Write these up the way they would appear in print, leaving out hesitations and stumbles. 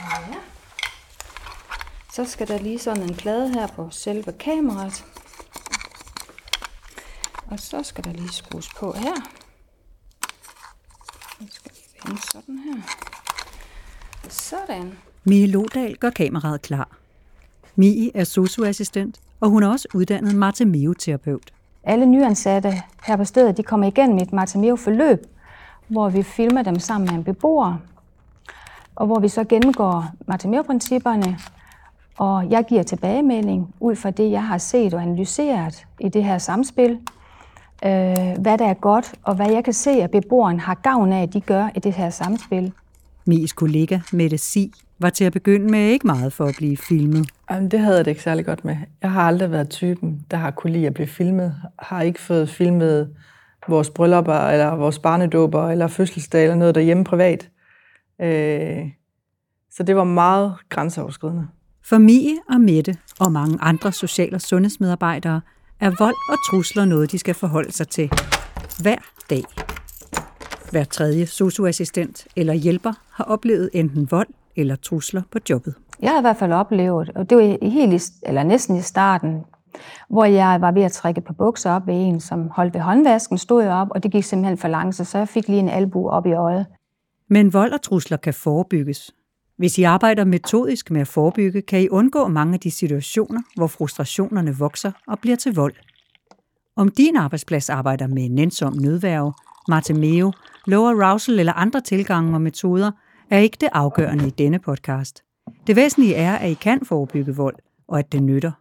Ja. Så skal der lige sådan en plade her på selve kameraet. Og så skal der lige skrues på her. Nu skal vi vende sådan her. Sådan. Mie Lodahl gør kameraet klar. Mie er sosu-assistent, og hun er også uddannet Marte Meo-terapeut. Alle nyansatte her på stedet, de kommer igennem et Marte Meo-forløb, hvor vi filmer dem sammen med en beboer, og hvor vi så gennemgår Marte Meo-principperne, og jeg giver tilbagemelding ud fra det, jeg har set og analyseret i det her samspil, hvad der er godt, og hvad jeg kan se, at beboeren har gavn af, at de gør i det her samspil. Mies kollega Mette Siig var til at begynde med ikke meget for at blive filmet. Jamen, det havde jeg det ikke særlig godt med. Jeg har aldrig været typen, der har kunne lide at blive filmet. Har ikke fået filmet vores bryllupper, eller vores barnedåber, eller fødselsdag, eller noget derhjemme privat. Så det var meget grænseoverskridende. For Mie og Mette og mange andre social- og sundhedsmedarbejdere er vold og trusler noget, de skal forholde sig til hver dag. Hver tredje sosu-assistent eller hjælper har oplevet enten vold eller trusler på jobbet. Jeg har i hvert fald oplevet, og det var næsten i starten, hvor jeg var ved at trække på bukser op ved en, som holdt ved håndvasken, stod jeg op, og det gik simpelthen for langsomt, så jeg fik lige en albu op i øjet. Men vold og trusler kan forebygges. Hvis I arbejder metodisk med at forebygge, kan I undgå mange af de situationer, hvor frustrationerne vokser og bliver til vold. Om din arbejdsplads arbejder med nænsom nødværge, Marte Meo, low arousal eller andre tilgange og metoder, er ikke det afgørende i denne podcast. Det væsentlige er, at I kan forebygge vold, og at det nytter.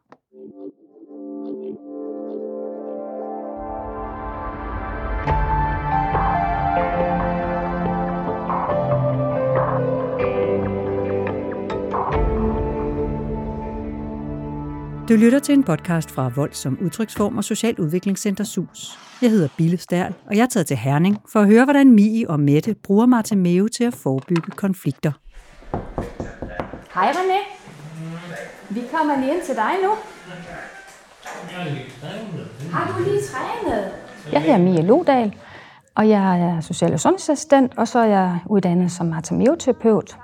Du lytter til en podcast fra Vold som Udtryksform og Socialudviklingscenter SUS. Jeg hedder Bille Stærl, og jeg er taget til Herning for at høre, hvordan Mie og Mette bruger Marte Meo til at forebygge konflikter. Hej René. Vi kommer lige ind til dig nu. Har du lige trænet? Jeg hedder Mie Lodahl, og jeg er social- og sundhedsassistent, og så er jeg uddannet som Marte Meo-terapeut.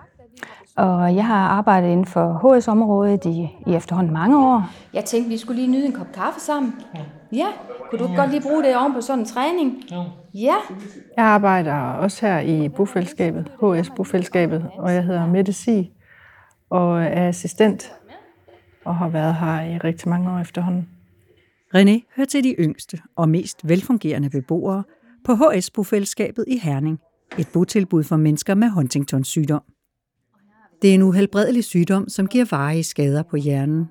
Og jeg har arbejdet inden for HS-området i efterhånden mange år. Jeg tænkte, vi skulle lige nyde en kop kaffe sammen. Ja. Kunne du godt lige bruge det oven på sådan en træning? Ja. Jeg arbejder også her i bofællesskabet, HS-bofællesskabet, og jeg hedder Mette Siig og er assistent og har været her i rigtig mange år efterhånden. René hører til de yngste og mest velfungerende beboere på HS-bofællesskabet i Herning, et botilbud for mennesker med Huntington-sygdom. Det er en uhelbredelig sygdom, som giver varige skader på hjernen.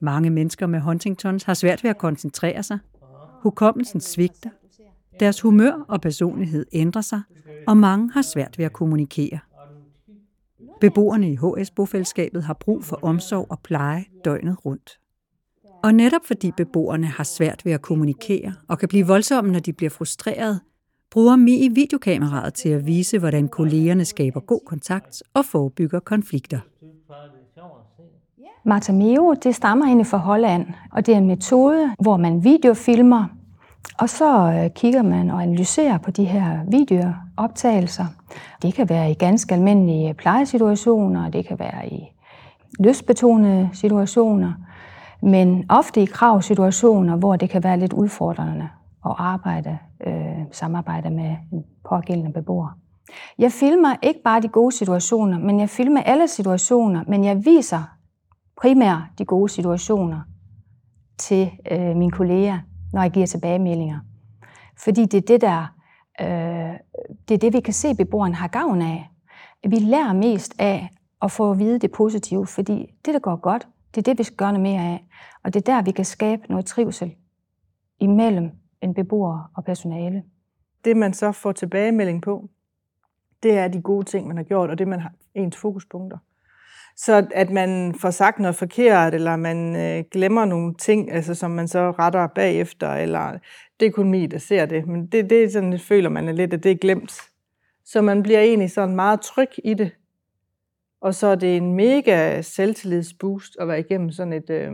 Mange mennesker med Huntington har svært ved at koncentrere sig. Hukommelsen svigter. Deres humør og personlighed ændrer sig, og mange har svært ved at kommunikere. Beboerne i HS-bofællesskabet har brug for omsorg og pleje døgnet rundt. Og netop fordi beboerne har svært ved at kommunikere og kan blive voldsomme, når de bliver frustreret, bruger Mie videokameraet til at vise, hvordan kollegerne skaber god kontakt og forebygger konflikter. Marte Meo, det stammer egentlig fra Holland, og det er en metode, hvor man videofilmer, og så kigger man og analyserer på de her videooptagelser. Det kan være i ganske almindelige plejesituationer, det kan være i lystbetonede situationer, men ofte i kravsituationer, hvor det kan være lidt udfordrende og samarbejde med en pågældende beboer. Jeg filmer ikke bare de gode situationer, men jeg filmer alle situationer, men jeg viser primært de gode situationer til mine kolleger, når jeg giver tilbagemeldinger. Fordi det er det vi kan se, beboeren har gavn af. Vi lærer mest af at få at vide det positive, fordi det, der går godt, det er det, vi skal gøre noget mere af. Og det er der, vi kan skabe noget trivsel imellem en beboer og personale. Det, man så får tilbagemelding på, det er de gode ting, man har gjort, og det, man har ens fokuspunkter. Så at man får sagt noget forkert, eller man glemmer nogle ting, altså, som man så retter bagefter, eller det er kun mig, der ser det, men det sådan, føler man lidt, at det er glemt. Så man bliver egentlig sådan meget tryg i det. Og så er det en mega selvtillidsboost at være igennem sådan et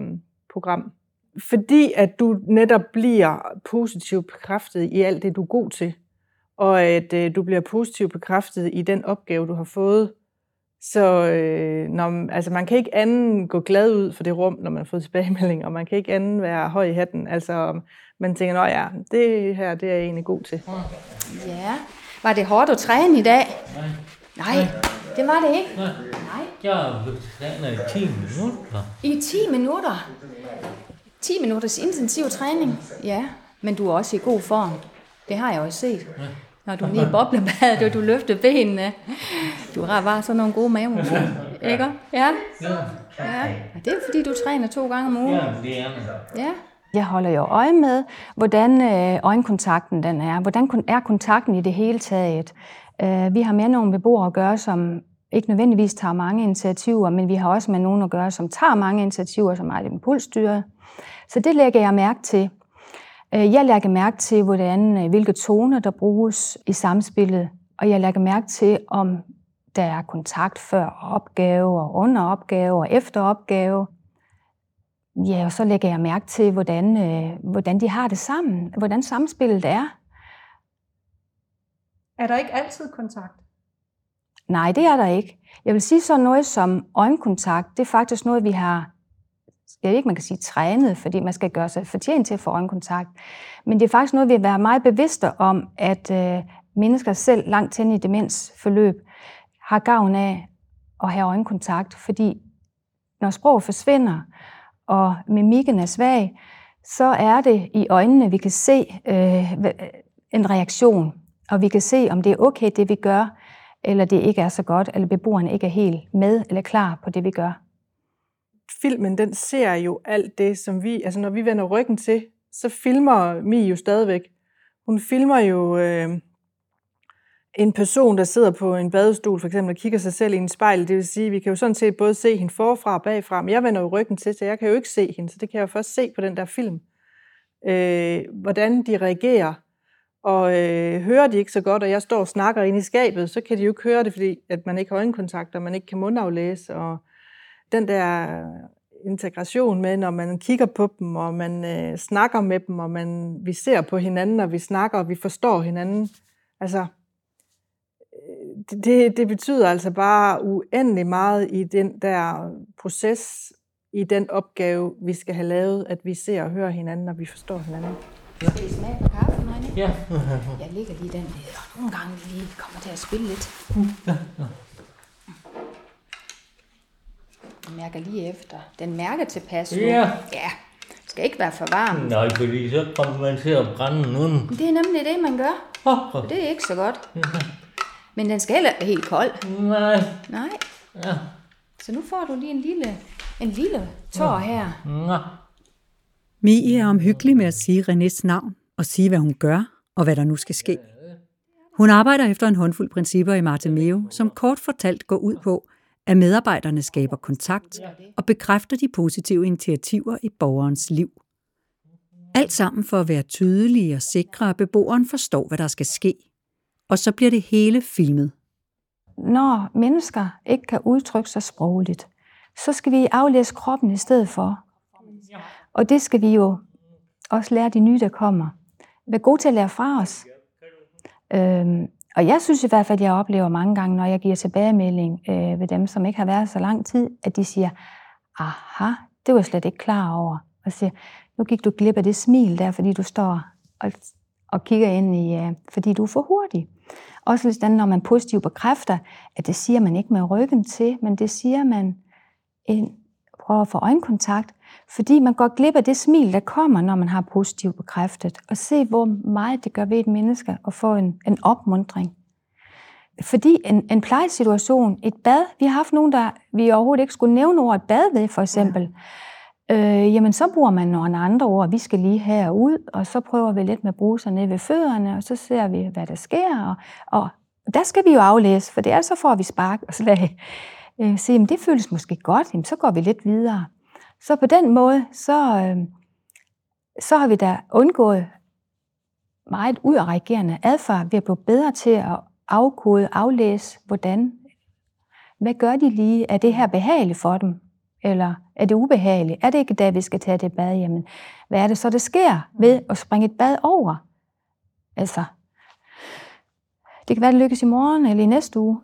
program. Fordi at du netop bliver positivt bekræftet i alt det, du er god til, og at du bliver positivt bekræftet i den opgave, du har fået, Så altså man kan ikke anden gå glad ud for det rum, når man har fået tilbagemelding, og man kan ikke anden være høj i hatten. Altså man tænker, nå ja, det her det er jeg egentlig god til. Ja, var det hårdt at træne i dag? Nej. Nej, det var det ikke. Nej. Jeg træner i 10 minutter. I 10 minutter? 10 minutters intensiv træning? Ja, men du er også i god form. Det har jeg også set. Ja. Når du lige boblebadet, og du løfter benene. Du har bare sådan nogle gode mavemuskler, ikke? Ja. Ja. Og det er fordi, du træner 2 gange om ugen. Ja. Jeg holder jo øje med, hvordan øjenkontakten den er. Hvordan er kontakten i det hele taget? Vi har med nogle beboere at gøre, som ikke nødvendigvis tager mange initiativer, men vi har også med nogen at gøre, som tager mange initiativer, som er lidt impulsstyret. Så det lægger jeg mærke til. Jeg lægger mærke til, hvilke toner der bruges i samspillet, og jeg lægger mærke til, om der er kontakt før opgave, og under opgave og efter opgave. Ja, og så lægger jeg mærke til, hvordan de har det sammen, hvordan samspillet er. Er der ikke altid kontakt? Nej, det er der ikke. Jeg vil sige sådan noget som øjenkontakt, det er faktisk noget, vi har... Jeg ved ikke, man kan sige trænet, fordi man skal gøre sig fortjent til at få øjenkontakt. Men det er faktisk noget, vi vil være meget bevidste om, at mennesker selv langt hen i demensforløb har gavn af at have øjenkontakt. Fordi når sproget forsvinder, og mimikken er svag, så er det i øjnene, vi kan se en reaktion. Og vi kan se, om det er okay, det vi gør, eller det ikke er så godt, eller beboerne ikke er helt med eller klar på det, vi gør. Filmen, den ser jo alt det, som vi... Altså, når vi vender ryggen til, så filmer Mie jo stadigvæk. Hun filmer jo en person, der sidder på en badestol, for eksempel, og kigger sig selv i en spejl. Det vil sige, vi kan jo sådan set både se hende forfra og bagfra, men jeg vender jo ryggen til, så jeg kan jo ikke se hende, så det kan jeg jo først se på den der film. Hvordan de reagerer, og hører de ikke så godt, og jeg står og snakker inde i skabet, så kan de jo ikke høre det, fordi at man ikke har øjenkontakt, og man ikke kan mundaflæse, og den der integration med, når man kigger på dem, og man snakker med dem, og vi ser på hinanden, og vi snakker, og vi forstår hinanden. Altså, det betyder altså bare uendelig meget i den der proces, i den opgave, vi skal have lavet, at vi ser og hører hinanden, og vi forstår hinanden. Skal vi smage på kaffen, René? Ja. Jeg ligger lige den der. Nogle gange lige kommer til at spille lidt. Ja. Den mærker lige efter. Den mærker tilpas nu. Ja. Ja. Det skal ikke være for varmt. Nej, fordi så kommer man til at brænde nu. Det er nemlig det, man gør. Og det er ikke så godt. Ja. Men den skal heller ikke være helt kold. Nej. Ja. Så nu får du lige en lille tår her. Ja. Mie er omhyggelig med at sige Renés navn og sige, hvad hun gør og hvad der nu skal ske. Hun arbejder efter en håndfuld principper i Marte Meo, som kort fortalt går ud på, at medarbejderne skaber kontakt og bekræfter de positive initiativer i borgerens liv. Alt sammen for at være tydelige og sikre, at beboeren forstår, hvad der skal ske. Og så bliver det hele filmet. Når mennesker ikke kan udtrykke sig sprogligt, så skal vi aflæse kroppen i stedet for. Og det skal vi jo også lære de nye, der kommer. Vær god til at lære fra os. Og jeg synes i hvert fald, at jeg oplever mange gange, når jeg giver tilbagemelding ved dem, som ikke har været så lang tid, at de siger, aha, det var jeg slet ikke klar over. Og siger, nu gik du glip af det smil der, fordi du står og kigger ind i, fordi du er for hurtig. Også lidt andet, når man positivt bekræfter, at det siger man ikke med ryggen til, men det siger man, prøver at få øjenkontakt, fordi man går glip af det smil, der kommer, når man har positivt bekræftet. Og se, hvor meget det gør ved et menneske at få en opmuntring. Fordi en plejesituation, et bad, vi har haft nogen, der vi overhovedet ikke skulle nævne ordet bad ved, for eksempel. Ja. Jamen, så bruger man nogle andre ord, vi skal lige herud, og så prøver vi lidt med bruserne ved fødderne, og så ser vi, hvad der sker. Og der skal vi jo aflæse, for det er så får vi spark og slag. Se, det føles måske godt, jamen, så går vi lidt videre. Så på den måde, så har vi da undgået meget udreagerende adfærd ved at blive bedre til at afkode, aflæse, hvad gør de lige? Er det her behageligt for dem? Eller er det ubehageligt? Er det ikke da, vi skal tage det bad? Jamen, hvad er det så, der sker ved at springe et bad over? Altså, det kan være, det lykkes i morgen eller i næste uge.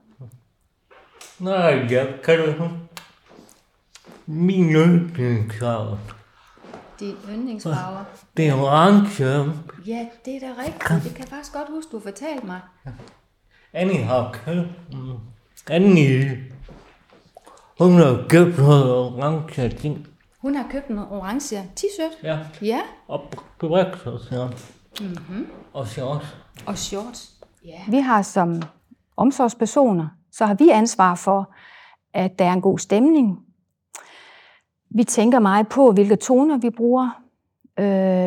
Nej, jeg kalder min yndlingsfarve. Din yndlingsfarve? Det er orange. Ja, det er da rigtigt. Det kan jeg faktisk godt huske, du fortalte mig. Anyhow, Annie, hun har købt noget orange ting. Hun har købt noget orange t-shirt? Ja. Ja. Og breakfast, ja. Mm-hmm. Og shorts. Og shorts, ja. Vi har som omsorgspersoner, så har vi ansvar for, at der er en god stemning. Vi tænker meget på, hvilke toner vi bruger.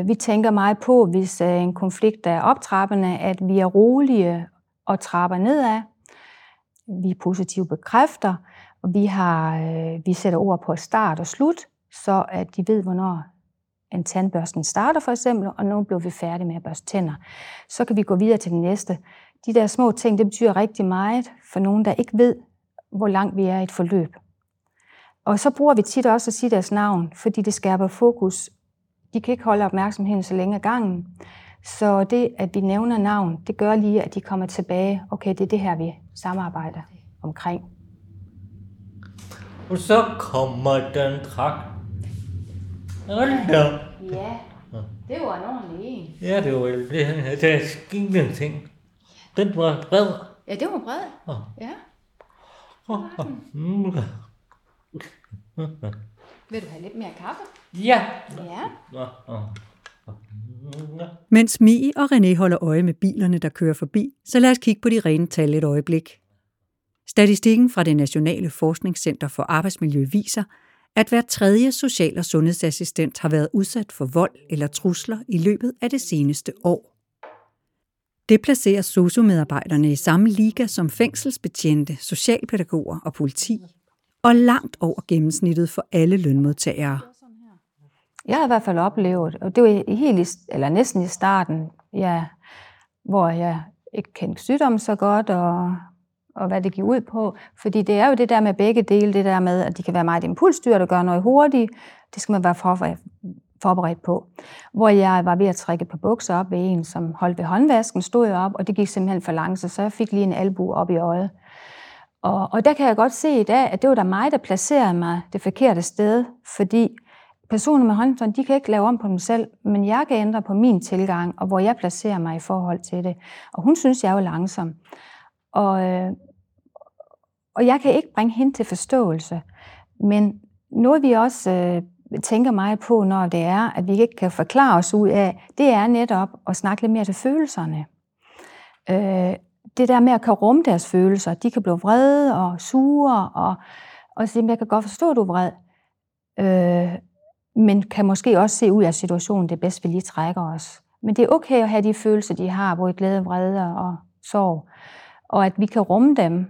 Vi tænker meget på, hvis en konflikt er optrappende, at vi er rolige og trapper nedad. Vi er positive bekræfter, og vi sætter ord på start og slut, så at de ved, hvornår en tandbørsten starter for eksempel, og nu bliver vi færdige med at børste tænder. Så kan vi gå videre til den næste. De der små ting, det betyder rigtig meget for nogen, der ikke ved, hvor langt vi er i et forløb. Og så bruger vi tit også at sige deres navn, fordi det skærper fokus. De kan ikke holde opmærksomheden så længe ad gangen. Så det, at vi nævner navn, det gør lige, at de kommer tilbage. Okay, det er det her, vi samarbejder omkring. Og så kommer den træk. Ja, ja, det var en ordentlig en. Ja, det var det er sket en ting. Den var bred. Ja, det var bred. Ja. Vil du have lidt mere kaffe? Ja. Ja. Mens Mie og René holder øje med bilerne, der kører forbi, så lad os kigge på de rene tal et øjeblik. Statistikken fra det Nationale Forskningscenter for Arbejdsmiljø viser, at hver tredje social- og sundhedsassistent har været udsat for vold eller trusler i løbet af det seneste år. Det placerer sosu-medarbejderne i samme liga som fængselsbetjente, socialpædagoger og politi, og langt over gennemsnittet for alle lønmodtagere. Jeg har i hvert fald oplevet, og det var næsten i starten, ja, hvor jeg ikke kendte sygdommen så godt, og hvad det gik ud på. Fordi det er jo det der med begge dele, det der med, at de kan være meget impulsstyret og gøre noget hurtigt. Det skal man være forberedt på. Hvor jeg var ved at trække på bukser op ved en, som holdt ved håndvasken, stod jeg op, og det gik simpelthen for langsomt, så jeg fik lige en albu op i øjet. Og der kan jeg godt se i dag, at det var da mig, der placerede mig det forkerte sted, fordi personer med Huntington, de kan ikke lave om på dem selv, men jeg kan ændre på min tilgang, og hvor jeg placerer mig i forhold til det. Og hun synes, jeg er jo langsom. Og jeg kan ikke bringe hende til forståelse. Men noget, vi også tænker meget på, når det er, at vi ikke kan forklare os ud af, det er netop at snakke lidt mere til følelserne. Det der med at kan rumme deres følelser. De kan blive vrede og sure, og sige, jeg kan godt forstå, at du er vred. Men kan måske også se ud af situationen, det er bedst, vi lige trækker os. Men det er okay at have de følelser, de har, både glæde, vrede og sorg. Og at vi kan rumme dem.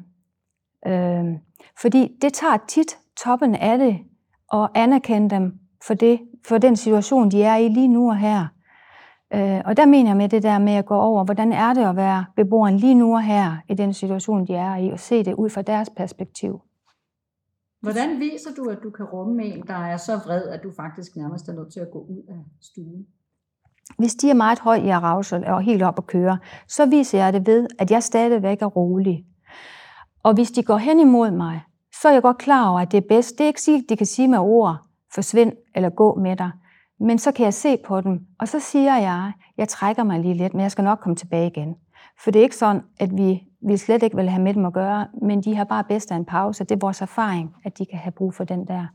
Fordi det tager tit toppen af det, og anerkende dem for den situation, de er i lige nu og her. Og der mener jeg med det der med at gå over, hvordan er det at være beboeren lige nu og her, i den situation, de er i, og se det ud fra deres perspektiv. Hvordan viser du, at du kan rumme en, der er så vred, at du faktisk nærmest er nødt til at gå ud af stuen? Hvis de er meget høj i arousal og helt op at køre, så viser jeg det ved, at jeg stadigvæk er rolig. Og hvis de går hen imod mig, så er jeg godt klar over, at det er bedst. Det er ikke sikkert, de kan sige med ord, forsvind eller gå med dig. Men så kan jeg se på dem, og så siger jeg, jeg trækker mig lige lidt, men jeg skal nok komme tilbage igen. For det er ikke sådan, at vi slet ikke vil have med dem at gøre, men de har bare bedst af en pause. Det er vores erfaring, at de kan have brug for den der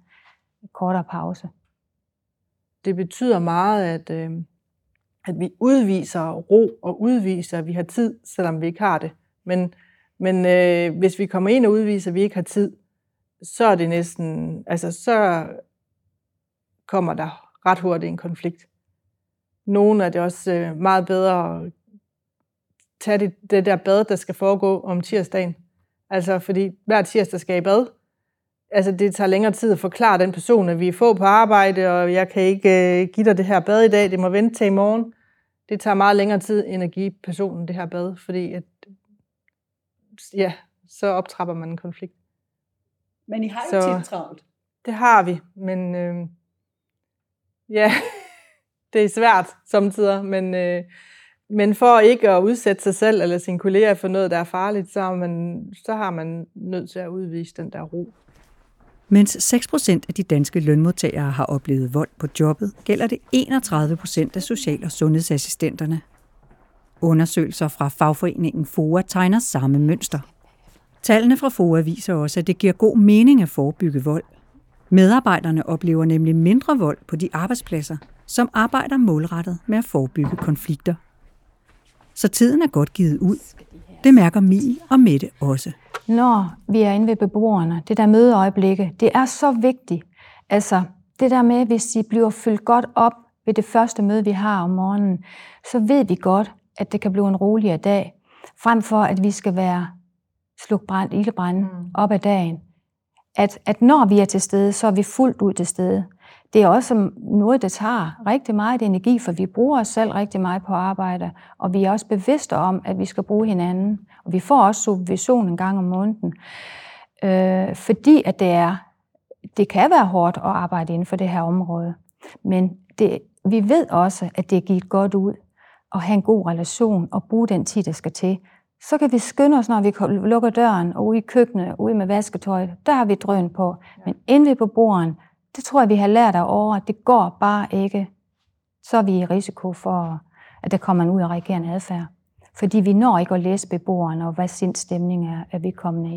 kortere pause. Det betyder meget, at vi udviser ro og udviser, at vi har tid, selvom vi ikke har det. Men hvis vi kommer ind og udviser, at vi ikke har tid, så er det næsten, altså så kommer der ret hurtigt en konflikt. Nogle er det også meget bedre at tage det der bad, der skal foregå om tirsdagen. Altså fordi hver tirsdag skal i bad. Altså det tager længere tid at forklare den person, at vi er få på arbejde, og jeg kan ikke give dig det her bad i dag, det må vente til i morgen. Det tager meget længere tid end at give personen det her bad, fordi at, ja, så optrapper man en konflikt. Men I har jo tit travlt. Det har vi, men ja, det er svært samtidig, men Men for ikke at udsætte sig selv eller sine kolleger for noget, der er farligt, så har man nødt til at udvise den der ro. Mens 6% af de danske lønmodtagere har oplevet vold på jobbet, gælder det 31% af social- og sundhedsassistenterne. Undersøgelser fra fagforeningen FOA tegner samme mønster. Tallene fra FOA viser også, at det giver god mening at forebygge vold. Medarbejderne oplever nemlig mindre vold på de arbejdspladser, som arbejder målrettet med at forebygge konflikter. Så tiden er godt givet ud. Det mærker Mie og Mette også. Når vi er inde ved beboerne, det der mødeøjeblikke, det er så vigtigt. Altså, det der med, hvis de bliver fyldt godt op ved det første møde, vi har om morgenen, så ved vi godt, at det kan blive en roligere dag, frem for, at vi skal være ildebrænde op ad dagen. At når vi er til stede, så er vi fuldt ud til stede. Det er også noget, der tager rigtig meget energi, for vi bruger os selv rigtig meget på arbejde, og vi er også bevidste om, at vi skal bruge hinanden. Og vi får også supervision en gang om måneden, fordi at det kan være hårdt at arbejde inden for det her område. Men vi ved også, at det giver godt ud at have en god relation og bruge den tid, der skal til. Så kan vi skynde os, når vi lukker døren, og ude i køkkenet, ude med vasketøjet, der har vi drøn på. Men inde ved beboeren, det tror jeg, vi har lært over, at det går bare ikke. Så er vi i risiko for, at der kommer en ud af reagerende adfærd. Fordi vi når ikke at læse beboeren, og hvad sindsstemning er vi kommende i.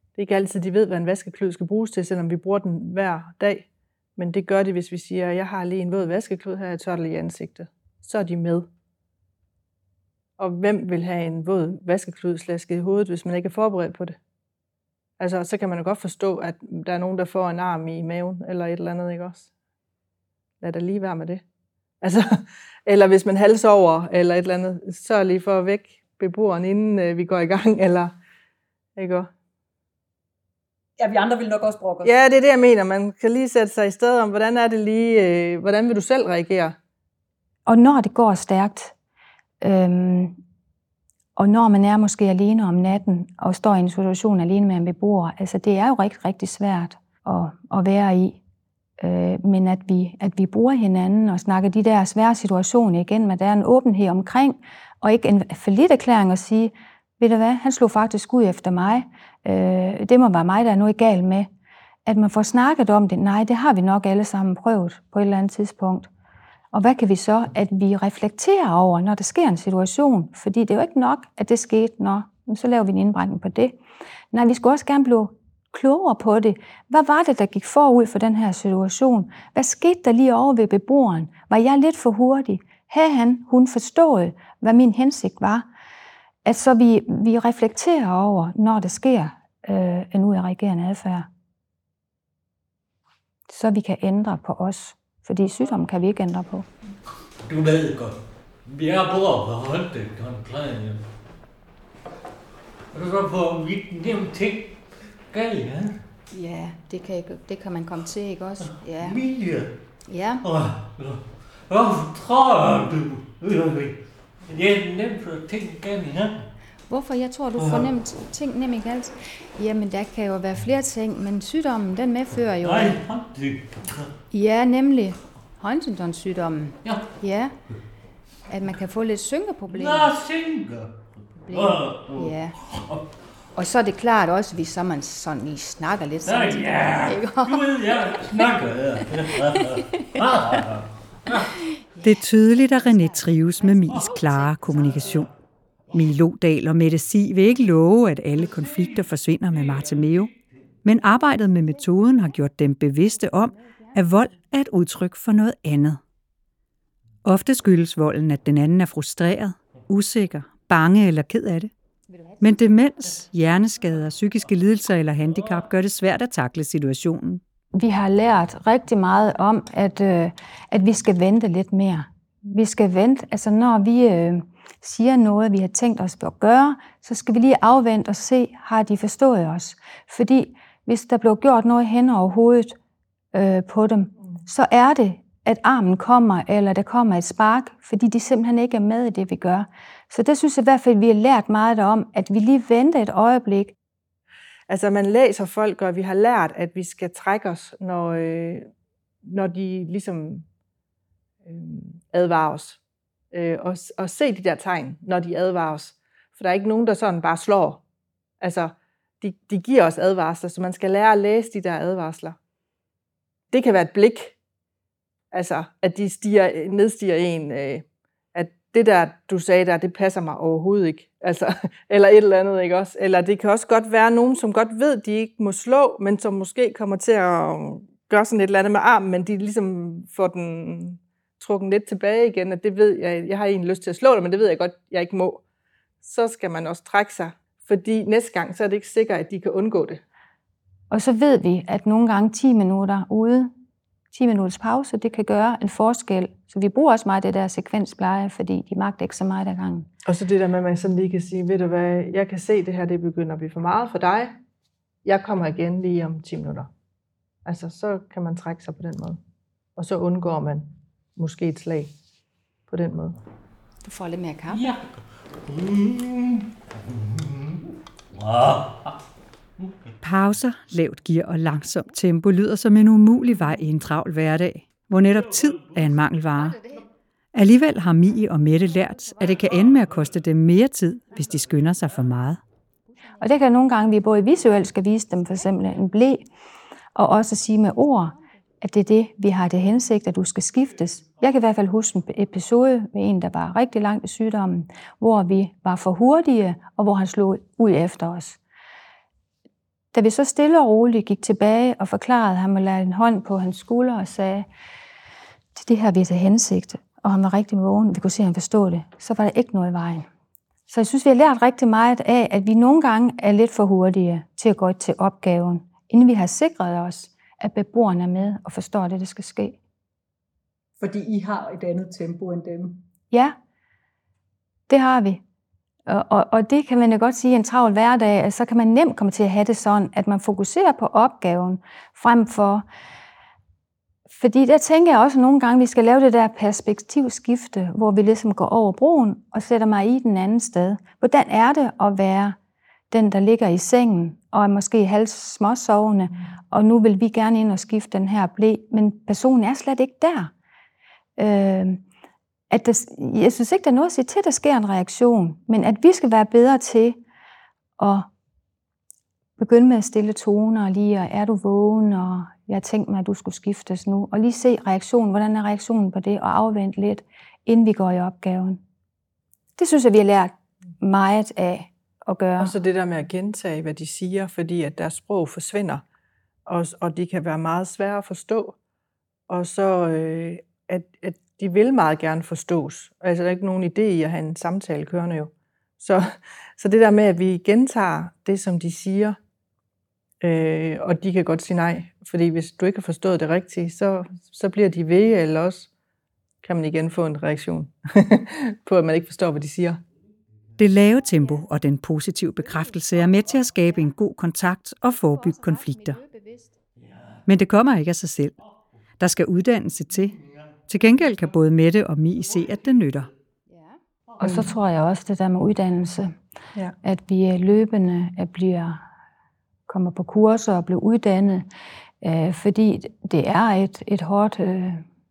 Det er ikke altid, de ved, hvad en vaskeklud skal bruges til, selvom vi bruger den hver dag. Men det gør de, hvis vi siger, at jeg har lige en våd vaskeklud her, jeg tør det i ansigtet. Så er de med. Og hvem vil have en våd vaskeklud slasket i hovedet, hvis man ikke er forberedt på det? Altså, så kan man jo godt forstå, at der er nogen, der får en arm i maven, eller et eller andet, ikke også? Lad da lige være med det. Altså, eller hvis man halser over, eller et eller andet, så lige for at vække beboeren, inden vi går i gang, eller, ikke? Ja, vi andre vil nok også brokke os. Ja, det er det, jeg mener. Man kan lige sætte sig i stedet om, hvordan er det lige, hvordan vil du selv reagere? Og når det går stærkt, og når man er måske alene om natten og står i en situation alene med en beboer, altså det er jo rigtig, rigtig svært at være i. Men at vi bruger hinanden og snakker de der svære situationer igen, men der er en åbenhed omkring, og ikke en falliterklæring at sige, ved du hvad, han slog faktisk ud efter mig. Det må være mig, der er noget galt med. At man får snakket om det, nej, det har vi nok alle sammen prøvet på et eller andet tidspunkt. Og hvad kan vi så, at vi reflekterer over, når der sker en situation? Fordi det er jo ikke nok, at det skete, når så laver vi en indbrænding på det. Nej, vi skulle også gerne blive klogere på det. Hvad var det, der gik forud for den her situation? Hvad skete der lige over ved beboeren? Var jeg lidt for hurtig? Havde hun forstået, hvad min hensigt var? At så vi reflekterer over, når der sker en udadreagerende adfærd. Så vi kan ændre på os. Fordi sygdommen kan vi ikke ændre på. Du ved godt. Vi er bor på Huntington-sygdom. Og så får vi nemt ting galt, ja? Ja, det kan man komme til, ikke også? Ja. Mie. Ja. Hvorfor tror du? Det er nemt for ting galt, ja? Hvorfor jeg tror, du får nemt ting nemt galt? Jamen, der kan jo være flere ting, men sygdommen, den medfører jo... Nej, Huntington. Ja, nemlig Huntington-sygdommen. Ja. Ja. At man kan få lidt synkeproblemer. Ja. Og så er det klart også, hvis så man sådan lige snakker lidt samtidig. Ja, du ved, jeg snakker. Det er tydeligt, at René trives med Mies klare kommunikation. Mie Lodahl og Mette Siig vil ikke love, at alle konflikter forsvinder med Marte Meo, men arbejdet med metoden har gjort dem bevidste om, at vold er et udtryk for noget andet. Ofte skyldes volden, at den anden er frustreret, usikker, bange eller ked af det. Men demens, hjerneskader, psykiske lidelser eller handicap gør det svært at takle situationen. Vi har lært rigtig meget om, at vi skal vente lidt mere. Vi skal vente, altså når vi siger noget, vi har tænkt os at gøre, så skal vi lige afvente og se, har de forstået os. Fordi hvis der bliver gjort noget hen over hovedet på dem, så er det, at armen kommer, eller der kommer et spark, fordi de simpelthen ikke er med i det, vi gør. Så det synes jeg i hvert fald, vi har lært meget om, at vi lige venter et øjeblik. Altså man læser folk, og vi har lært, at vi skal trække os, når de ligesom advarer os. og se de der tegn, når de advarer os. For der er ikke nogen, der sådan bare slår. Altså, de giver os advarsler, så man skal lære at læse de der advarsler. Det kan være et blik, altså, at de nedstiger en, at det der, du sagde der, det passer mig overhovedet ikke. Altså, eller et eller andet, ikke også? Eller det kan også godt være nogen, som godt ved, de ikke må slå, men som måske kommer til at gøre sådan et eller andet med armen, men de ligesom får den trukken lidt tilbage igen, at det ved jeg, jeg har egentlig lyst til at slå dig, men det ved jeg godt, jeg ikke må. Så skal man også trække sig, fordi næste gang, så er det ikke sikkert, at de kan undgå det. Og så ved vi, at nogle gange 10 minutter ude, 10 minutters pause, det kan gøre en forskel. Så vi bruger også meget det der sekvenspleje, fordi de magter ikke så meget ad gangen. Og så det der med, at man sådan lige kan sige, ved du hvad, jeg kan se det her, det begynder at blive for meget for dig. Jeg kommer igen lige om 10 minutter. Altså, så kan man trække sig på den måde. Og så undgår man måske et slag på den måde. Du får lidt mere kaffe. Ja. Pauser, lavt gear og langsomt tempo lyder som en umulig vej i en travl hverdag, hvor netop tid er en mangelvare. Alligevel har Mie og Mette lært, at det kan ende med at koste dem mere tid, hvis de skynder sig for meget. Og det kan nogle gange, vi både visuelt skal vise dem, for eksempel en ble, og også sige med ord, at det er det, vi har til hensigt, at du skal skiftes. Jeg kan i hvert fald huske en episode med en, der var rigtig langt i sygdommen, hvor vi var for hurtige, og hvor han slog ud efter os. Da vi så stille og roligt gik tilbage og forklarede ham og lagde en hånd på hans skulder og sagde, det her vi er til hensigt, og han var rigtig vågen, vi kunne se, at han forstod det, så var der ikke noget i vejen. Så jeg synes, vi har lært rigtig meget af, at vi nogle gange er lidt for hurtige til at gå til opgaven, inden vi har sikret os, at beboerne er med og forstår, at det skal ske. Fordi I har et andet tempo end dem? Ja, det har vi. Og det kan man jo godt sige i en travl hverdag, så kan man nemt komme til at have det sådan, at man fokuserer på opgaven frem for... Fordi der tænker jeg også nogle gange, at vi skal lave det der perspektivskifte, hvor vi ligesom går over broen og sætter mig i den anden sted. Hvordan er det at være den, der ligger i sengen og er måske halvt småsovende, og nu vil vi gerne ind og skifte den her ble, men personen er slet ikke der. Jeg synes ikke, der er noget at sige til, at der sker en reaktion, men at vi skal være bedre til at begynde med at stille toner lige, og er du vågen, og jeg tænkte mig, at du skulle skiftes nu, og lige se reaktionen, hvordan er reaktionen på det, og afvente lidt, inden vi går i opgaven. Det synes jeg, vi har lært meget af at gøre. Og så det der med at gentage, hvad de siger, fordi at deres sprog forsvinder, og de kan være meget svære at forstå, og så at de vil meget gerne forstås. Altså, der er ikke nogen idé i at have en samtale kørende jo. Så det der med, at vi gentager det, som de siger, og de kan godt sige nej, fordi hvis du ikke har forstået det rigtigt, så bliver de ved, eller også kan man igen få en reaktion på, at man ikke forstår, hvad de siger. Det lave tempo og den positive bekræftelse er med til at skabe en god kontakt og forebygge konflikter. Men det kommer ikke af sig selv. Der skal uddannelse til. Til gengæld kan både Mette og Mie se, at det nytter. Og så tror jeg også det der med uddannelse. Ja. At vi løbende kommer på kurser og bliver uddannet, fordi det er et hårdt,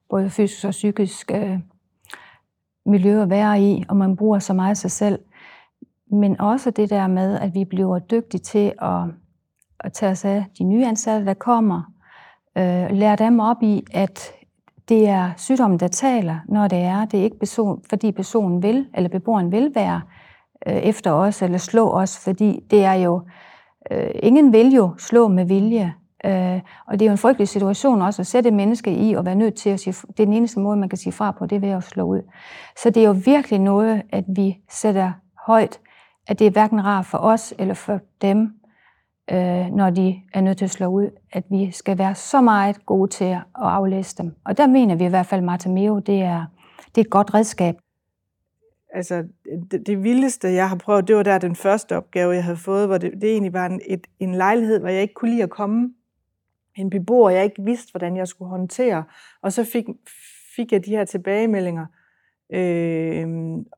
både fysisk og psykisk miljø at være i, og man bruger så meget af sig selv. Men også det der med, at vi bliver dygtige til at tage os af de nye ansatte, der kommer, lære dem op i, at det er sygdommen, der taler, når det er. Det er ikke fordi personen vil, eller beboeren vil være efter os, eller slå os, fordi det er jo, ingen vil jo slå med vilje. Og det er jo en frygtelig situation også at sætte menneske i, og være nødt til at sige, det er den eneste måde, man kan sige fra på, det er ved at slå ud. Så det er jo virkelig noget, at vi sætter højt, at det er hverken rart for os, eller for dem, når de er nødt til at slå ud, at vi skal være så meget gode til at aflæse dem. Og der mener vi i hvert fald, at Marte Meo, det er et godt redskab. Altså, det vildeste, jeg har prøvet, det var den første opgave, jeg havde fået, hvor det egentlig var en lejlighed, hvor jeg ikke kunne lide at komme. En beboer, jeg ikke vidste, hvordan jeg skulle håndtere. Og så fik jeg de her tilbagemeldinger,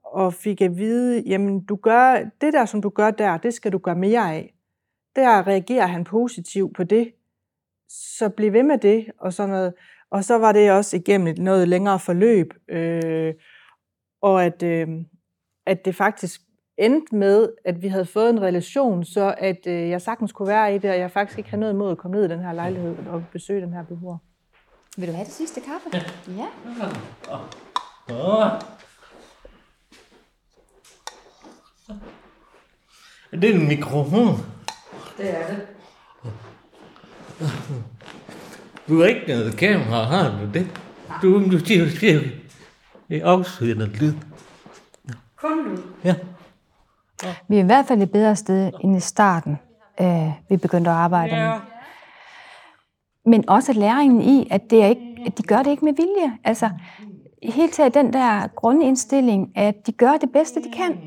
og fik at vide, jamen, du gør, det der, som du gør der, det skal du gøre mere af. Der reagerer han positivt på det, så bliv ved med det, og sådan noget. Og så var det også igennem et noget længere forløb, Og at det faktisk endte med, at vi havde fået en relation, så at jeg sagtens kunne være i det, og jeg faktisk ikke havde noget imod at komme ned i den her lejlighed og besøge den her beboer. Vil du have det sidste kaffe? Ja. Det er en mikrofon. Det er det. Du har ikke noget kamera, har du det? Du siger, det er afsvindet lyd. Kun lyd? Ja. Vi er i hvert fald et bedre sted end i starten, vi begyndte at arbejde med. Men også læringen i, at det er ikke, at de gør det ikke med vilje. Altså, helt taget den der grundindstilling, at de gør det bedste, de kan.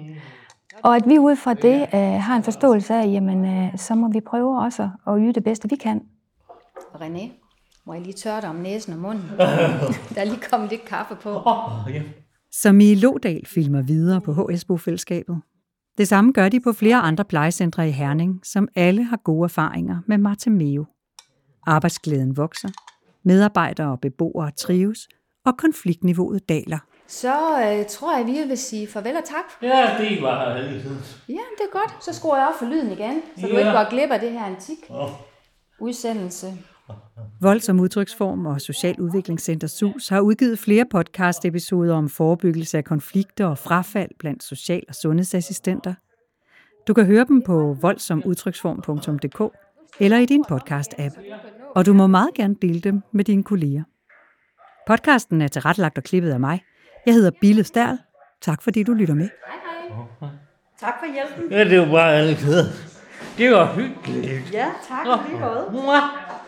Og at vi ud fra det har en forståelse af, jamen så må vi prøve også at yde det bedste, vi kan. René, må jeg lige tørre dig om næsen og munden? Der er lige kommet lidt kaffe på. Så Mie Lodahl filmer videre på HS-bofællesskabet. Det samme gør de på flere andre plejecentre i Herning, som alle har gode erfaringer med Marte Meo. Arbejdsglæden vokser, medarbejdere og beboere trives, og konfliktniveauet daler. Så tror jeg, vi vil sige farvel og tak. Ja, det var her altid. Ja, det er godt. Så skruer jeg op for lyden igen, så du ikke går glip af det her antik udsendelse. Vold som Udtryksform og Socialudviklingscenter SUS har udgivet flere podcastepisoder om forebyggelse af konflikter og frafald blandt social- og sundhedsassistenter. Du kan høre dem på voldsomudtryksform.dk eller i din podcast-app, og du må meget gerne dele dem med dine kolleger. Podcasten er tilrettelagt og klippet af mig. Jeg hedder Bille Stærl. Tak fordi du lytter med. Hej hej. Tak for hjælpen. Ja, det var bare altid. Det var hyggeligt. Ja, tak. Lige godt.